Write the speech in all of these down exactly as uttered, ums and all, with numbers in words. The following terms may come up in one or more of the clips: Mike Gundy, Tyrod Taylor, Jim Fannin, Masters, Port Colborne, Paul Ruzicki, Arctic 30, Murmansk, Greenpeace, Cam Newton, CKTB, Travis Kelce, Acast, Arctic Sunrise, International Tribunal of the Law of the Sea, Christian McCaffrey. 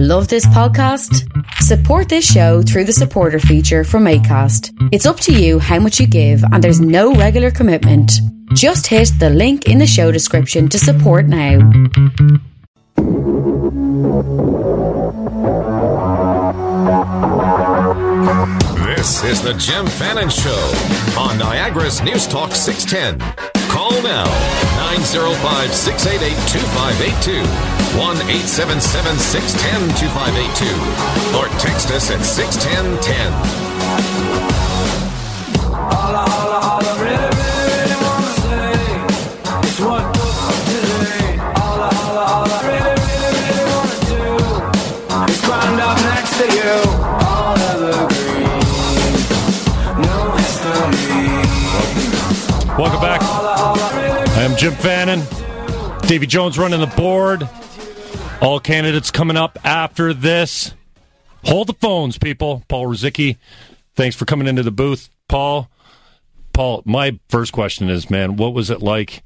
Love this podcast? Support this show through the supporter feature from Acast. It's up to you how much you give and there's no regular commitment. Just hit the link in the show description to support now. This is the Jim Fannin Show on Niagara's News Talk six ten. Call now, nine oh five, six eight eight, two five eight two, one eight seven seven, six one zero, two five eight two, or text us at six ten ten. Holla, holla, holla, really, really want to say, it's what goes on today. Holla, holla, holla, really, really, really want to do, it's climbed up next to you. All evergreen, no history. Welcome back. I am Jim Fannin, Davy Jones running the board. All candidates coming up after this. Hold the phones, people. Paul Ruzicki, thanks for coming into the booth. Paul, Paul, my first question is, man, what was it like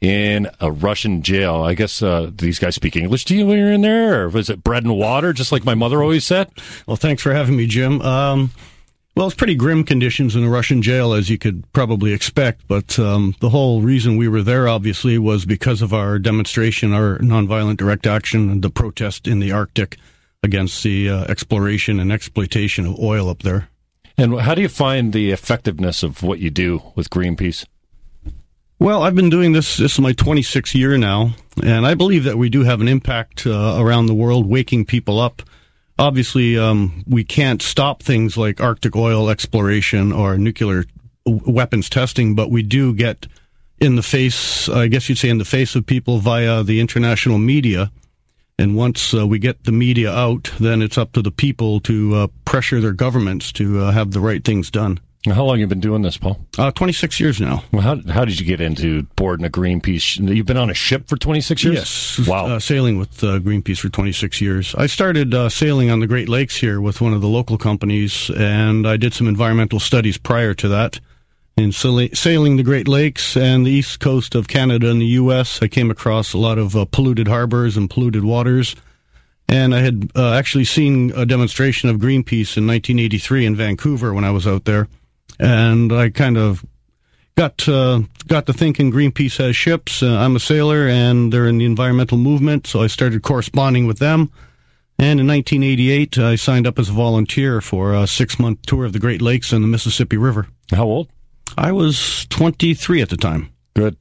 in a Russian jail? I guess uh, these guys speak English to you when you're in there, or was it bread and water, just like my mother always said? Well, thanks for having me, Jim. Um... Well, it's pretty grim conditions in a Russian jail, as you could probably expect, but um, the whole reason we were there, obviously, was because of our demonstration, our nonviolent direct action, and the protest in the Arctic against the uh, exploration and exploitation of oil up there. And how do you find the effectiveness of what you do with Greenpeace? Well, I've been doing this, this is my twenty-sixth year now, and I believe that we do have an impact uh, around the world, waking people up. Obviously, um, we can't stop things like Arctic oil exploration or nuclear w- weapons testing, but we do get in the face, I guess you'd say in the face of people via the international media. And once uh, we get the media out, then it's up to the people to uh, pressure their governments to uh, have the right things done. How long have you been doing this, Paul? Uh, twenty-six years now. Well, how, how did you get into boarding a Greenpeace? You've been on a ship for twenty-six years? Yes. Wow. Uh, sailing with uh, Greenpeace for twenty-six years. I started uh, sailing on the Great Lakes here with one of the local companies, and I did some environmental studies prior to that. In sail- sailing the Great Lakes and the east coast of Canada and the U S, I came across a lot of uh, polluted harbors and polluted waters. And I had uh, actually seen a demonstration of Greenpeace in nineteen eighty-three in Vancouver when I was out there. And I kind of got uh, got to thinking Greenpeace has ships. Uh, I'm a sailor, and they're in the environmental movement, so I started corresponding with them. And in nineteen eighty-eight, I signed up as a volunteer for a six-month tour of the Great Lakes and the Mississippi River. How old? I was twenty-three at the time. Good.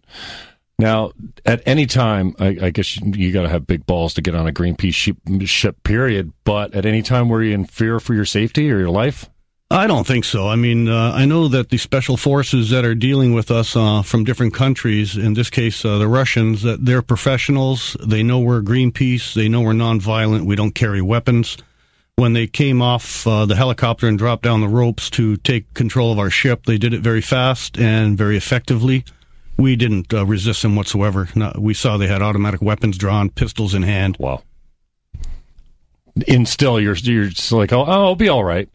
Now, at any time, I, I guess you, you got to have big balls to get on a Greenpeace ship, ship, period, but at any time were you in fear for your safety or your life? I don't think so. I mean, uh, I know that the special forces that are dealing with us uh, from different countries, in this case, uh, the Russians, that they're professionals. They know we're Greenpeace. They know we're nonviolent. We don't carry weapons. When they came off uh, the helicopter and dropped down the ropes to take control of our ship, they did it very fast and very effectively. We didn't uh, resist them whatsoever. No, we saw they had automatic weapons drawn, pistols in hand. Wow. And still, you're, you're just like, oh, I'll be all right.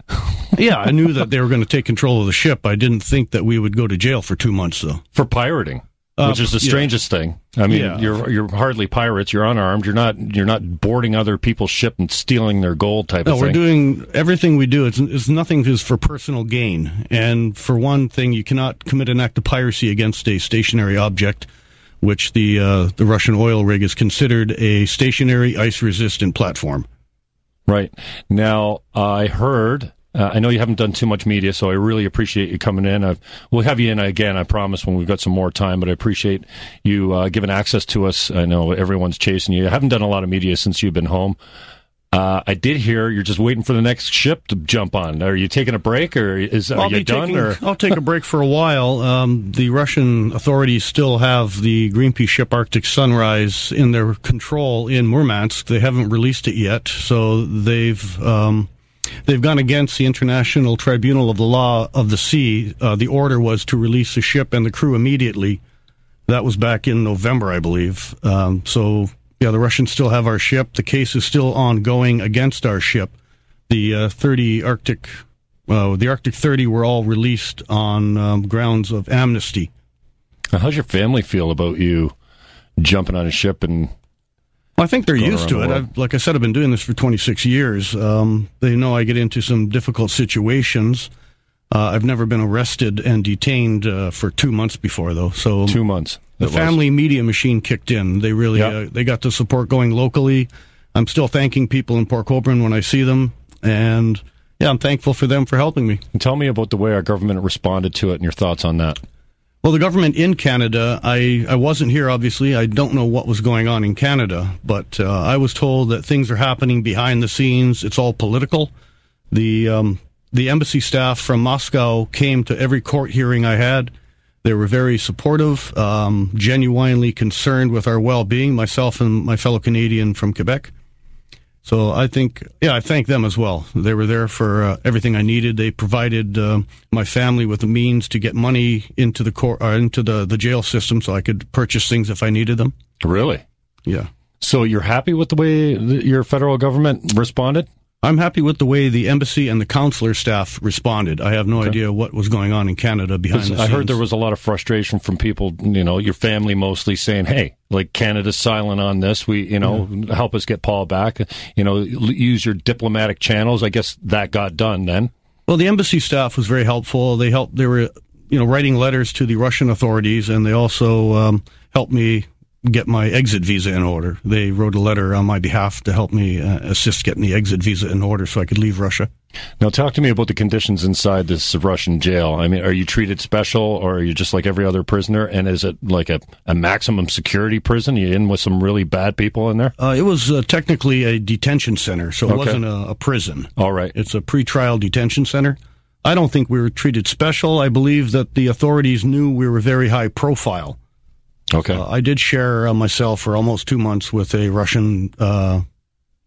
Yeah, I knew that they were going to take control of the ship. I didn't think that we would go to jail for two months, though. For pirating, uh, which is the strangest yeah. thing. I mean, yeah. you're you're hardly pirates. You're unarmed. You're not you're not boarding other people's ship and stealing their gold type no, of thing. No, we're doing everything we do. It's, it's nothing is for personal gain. And for one thing, you cannot commit an act of piracy against a stationary object, which the uh, the Russian oil rig is considered a stationary, ice-resistant platform. Right. Now, I heard... Uh, I know you haven't done too much media, so I really appreciate you coming in. I've, we'll have you in again, I promise, when we've got some more time, but I appreciate you uh, giving access to us. I know everyone's chasing you. I haven't done a lot of media since you've been home. Uh, I did hear you're just waiting for the next ship to jump on. Are you taking a break, or is are I'll you be done? Taking, or? I'll take a break for a while. Um, the Russian authorities still have the Greenpeace ship Arctic Sunrise in their control in Murmansk. They haven't released it yet, so they've... Um, They've gone against the International Tribunal of the Law of the Sea. Uh, the order was to release the ship and the crew immediately. That was back in November, I believe. Um, so, yeah, the Russians still have our ship. The case is still ongoing against our ship. The uh, thirty Arctic, uh, the Arctic thirty were all released on um, grounds of amnesty. Now, how's your family feel about you jumping on a ship and... Well, I think they're used to it. I've, like I said, I've been doing this for twenty-six years. Um, they know I get into some difficult situations. Uh, I've never been arrested and detained uh, for two months before, though. So two months. The family media machine kicked in. They really yep. uh, they got the support going locally. I'm still thanking people in Port Colborne when I see them, and yeah, I'm thankful for them for helping me. And tell me about the way our government responded to it and your thoughts on that. Well, the government in Canada, I, I wasn't here, obviously. I don't know what was going on in Canada, but uh, I was told that things are happening behind the scenes. It's all political. The um, the embassy staff from Moscow came to every court hearing I had. They were very supportive, um, genuinely concerned with our well-being, myself and my fellow Canadian from Quebec. So I think, yeah, I thank them as well. They were there for uh, everything I needed. They provided uh, my family with the means to get money into the court, uh, into the, the jail system, so I could purchase things if I needed them. Really? Yeah. So you're happy with the way the, your federal government responded? I'm happy with the way the embassy and the consular staff responded. I have no okay. idea what was going on in Canada behind the scenes. I heard there was a lot of frustration from people, you know, your family mostly, saying, hey, like, Canada's silent on this. We, you know, yeah. help us get Paul back. You know, use your diplomatic channels. I guess that got done then. Well, the embassy staff was very helpful. They helped. They were, you know, writing letters to the Russian authorities, and they also um, helped me get my exit visa in order. They wrote a letter on my behalf to help me uh, assist getting the exit visa in order so I could leave Russia. Now, talk to me about the conditions inside this Russian jail. I mean, are you treated special, or are you just like every other prisoner? And is it like a, a maximum security prison? Are you in with some really bad people in there? Uh, it was uh, technically a detention center, so it okay. wasn't a, a prison. All right. It's a pretrial detention center. I don't think we were treated special. I believe that the authorities knew we were very high profile. Okay. Uh, I did share uh, myself for almost two months with a Russian, uh,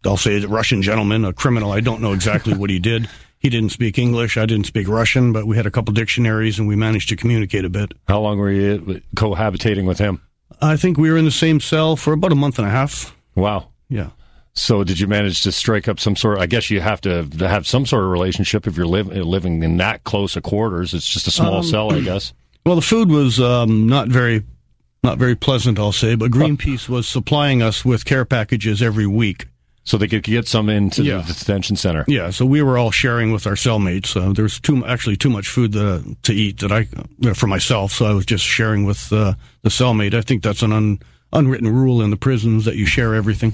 I'll say a Russian gentleman, a criminal. I don't know exactly what he did. He didn't speak English. I didn't speak Russian, but we had a couple dictionaries and we managed to communicate a bit. How long were you cohabitating with him? I think we were in the same cell for about a month and a half. Wow. Yeah. So did you manage to strike up some sort of, I guess you have to have some sort of relationship if you're live, living in that close a quarters. It's just a small um, cell, I guess. Well, the food was um, not very... Not very pleasant, I'll say, but Greenpeace was supplying us with care packages every week. So they could get some into yeah. the detention center. Yeah, so we were all sharing with our cellmates. Uh, there was too, actually too much food to, to eat that I for myself, so I was just sharing with uh, the cellmate. I think that's an un, unwritten rule in the prisons, that you share everything.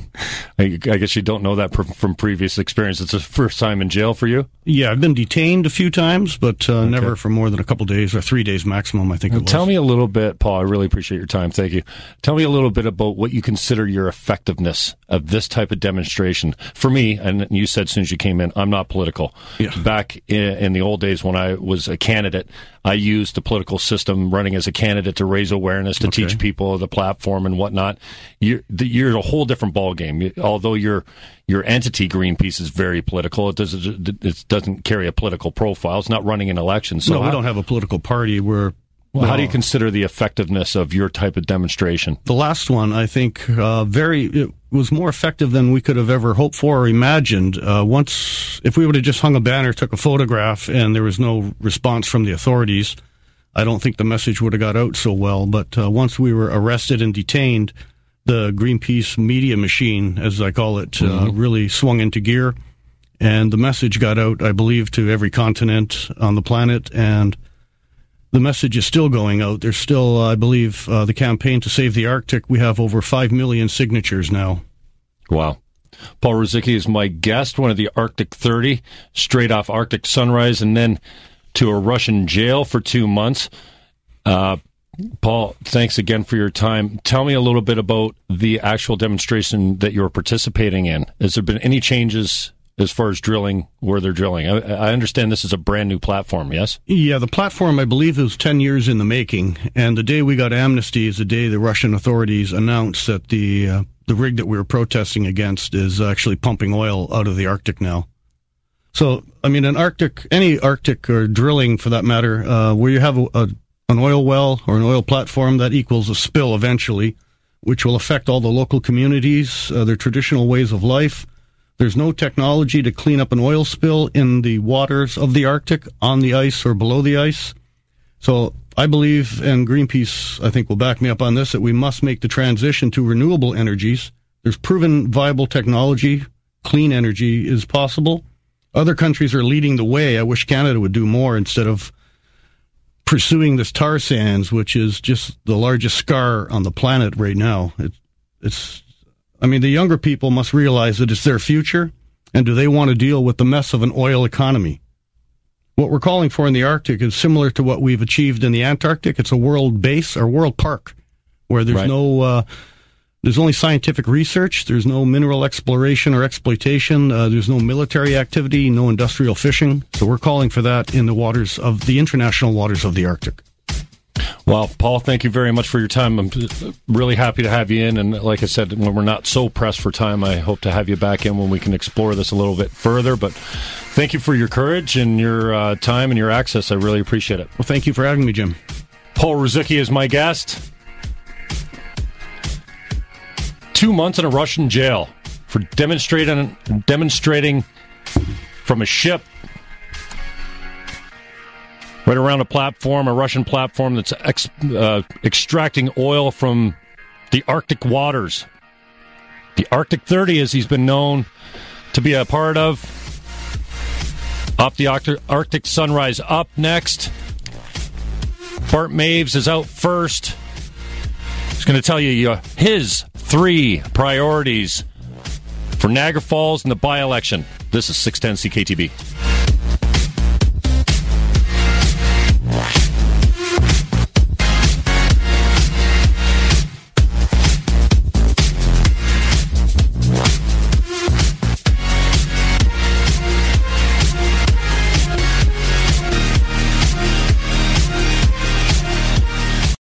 I, I guess you don't know that from previous experience. It's the first time in jail for you? Yeah, I've been detained a few times, but uh, okay. never for more than a couple days, or three days maximum, I think now it was. Tell me a little bit, Paul, I really appreciate your time, thank you. Tell me a little bit about what you consider your effectiveness of this type of demonstration. For me, and you said as soon as you came in, I'm not political. Yeah. Back in, in the old days when I was a candidate, I used the political system running as a candidate to raise awareness, to okay. teach people the platform and whatnot. You're, you're a whole different ballgame. Although your your entity, Greenpeace, is very political, it doesn't, it doesn't carry a political profile. It's not running an election. So no, we how, don't have a political party. We're, well, how do you consider the effectiveness of your type of demonstration? The last one, I think, uh, very it was more effective than we could have ever hoped for or imagined. Uh, once, if we would have just hung a banner, took a photograph, and there was no response from the authorities, I don't think the message would have got out so well. But uh, once we were arrested and detained, the Greenpeace media machine, as I call it, mm-hmm. uh, really swung into gear. And the message got out, I believe, to every continent on the planet. And the message is still going out. There's still, uh, I believe, uh, the campaign to save the Arctic. We have over five million signatures now. Wow. Paul Ruzicki is my guest, one of the Arctic thirty, straight off Arctic Sunrise, and then to a Russian jail for two months. Uh, Paul, thanks again for your time. Tell me a little bit about the actual demonstration that you're participating in. Has there been any changes as far as drilling, where they're drilling? I, I understand this is a brand new platform, yes? Yeah, the platform, I believe, is ten years in the making. And the day we got amnesty is the day the Russian authorities announced that the, uh, the rig that we were protesting against is actually pumping oil out of the Arctic now. So, I mean, an Arctic, any Arctic or drilling for that matter, uh, where you have a, a, an oil well or an oil platform, that equals a spill eventually, which will affect all the local communities, uh, their traditional ways of life. There's no technology to clean up an oil spill in the waters of the Arctic, on the ice or below the ice. So I believe, and Greenpeace, I think, will back me up on this, that we must make the transition to renewable energies, There's proven viable technology. Clean energy is possible. Other countries are leading the way. I wish Canada would do more instead of pursuing this tar sands, which is just the largest scar on the planet right now. It, it's, I mean, the younger people must realize that it's their future, and do they want to deal with the mess of an oil economy? What we're calling for in the Arctic is similar to what we've achieved in the Antarctic. It's a world base or world park where there's right. no... Uh, There's only scientific research. There's no mineral exploration or exploitation. Uh, there's no military activity, no industrial fishing. So we're calling for that in the waters of the international waters of the Arctic. Well, Paul, thank you very much for your time. I'm really happy to have you in. And like I said, when we're not so pressed for time, I hope to have you back in when we can explore this a little bit further. But thank you for your courage and your uh, time and your access. I really appreciate it. Well, thank you for having me, Jim. Paul Ruzicki is my guest. Two months in a Russian jail for demonstrating demonstrating from a ship right around a platform, a Russian platform that's ex, uh, extracting oil from the Arctic waters. The Arctic thirty, as he's been known to be a part of. Off the Arctic, Arctic Sunrise up next. Bart Maves is out first. He's going to tell you uh, his three priorities for Niagara Falls in the by-election. This is six ten C K T B.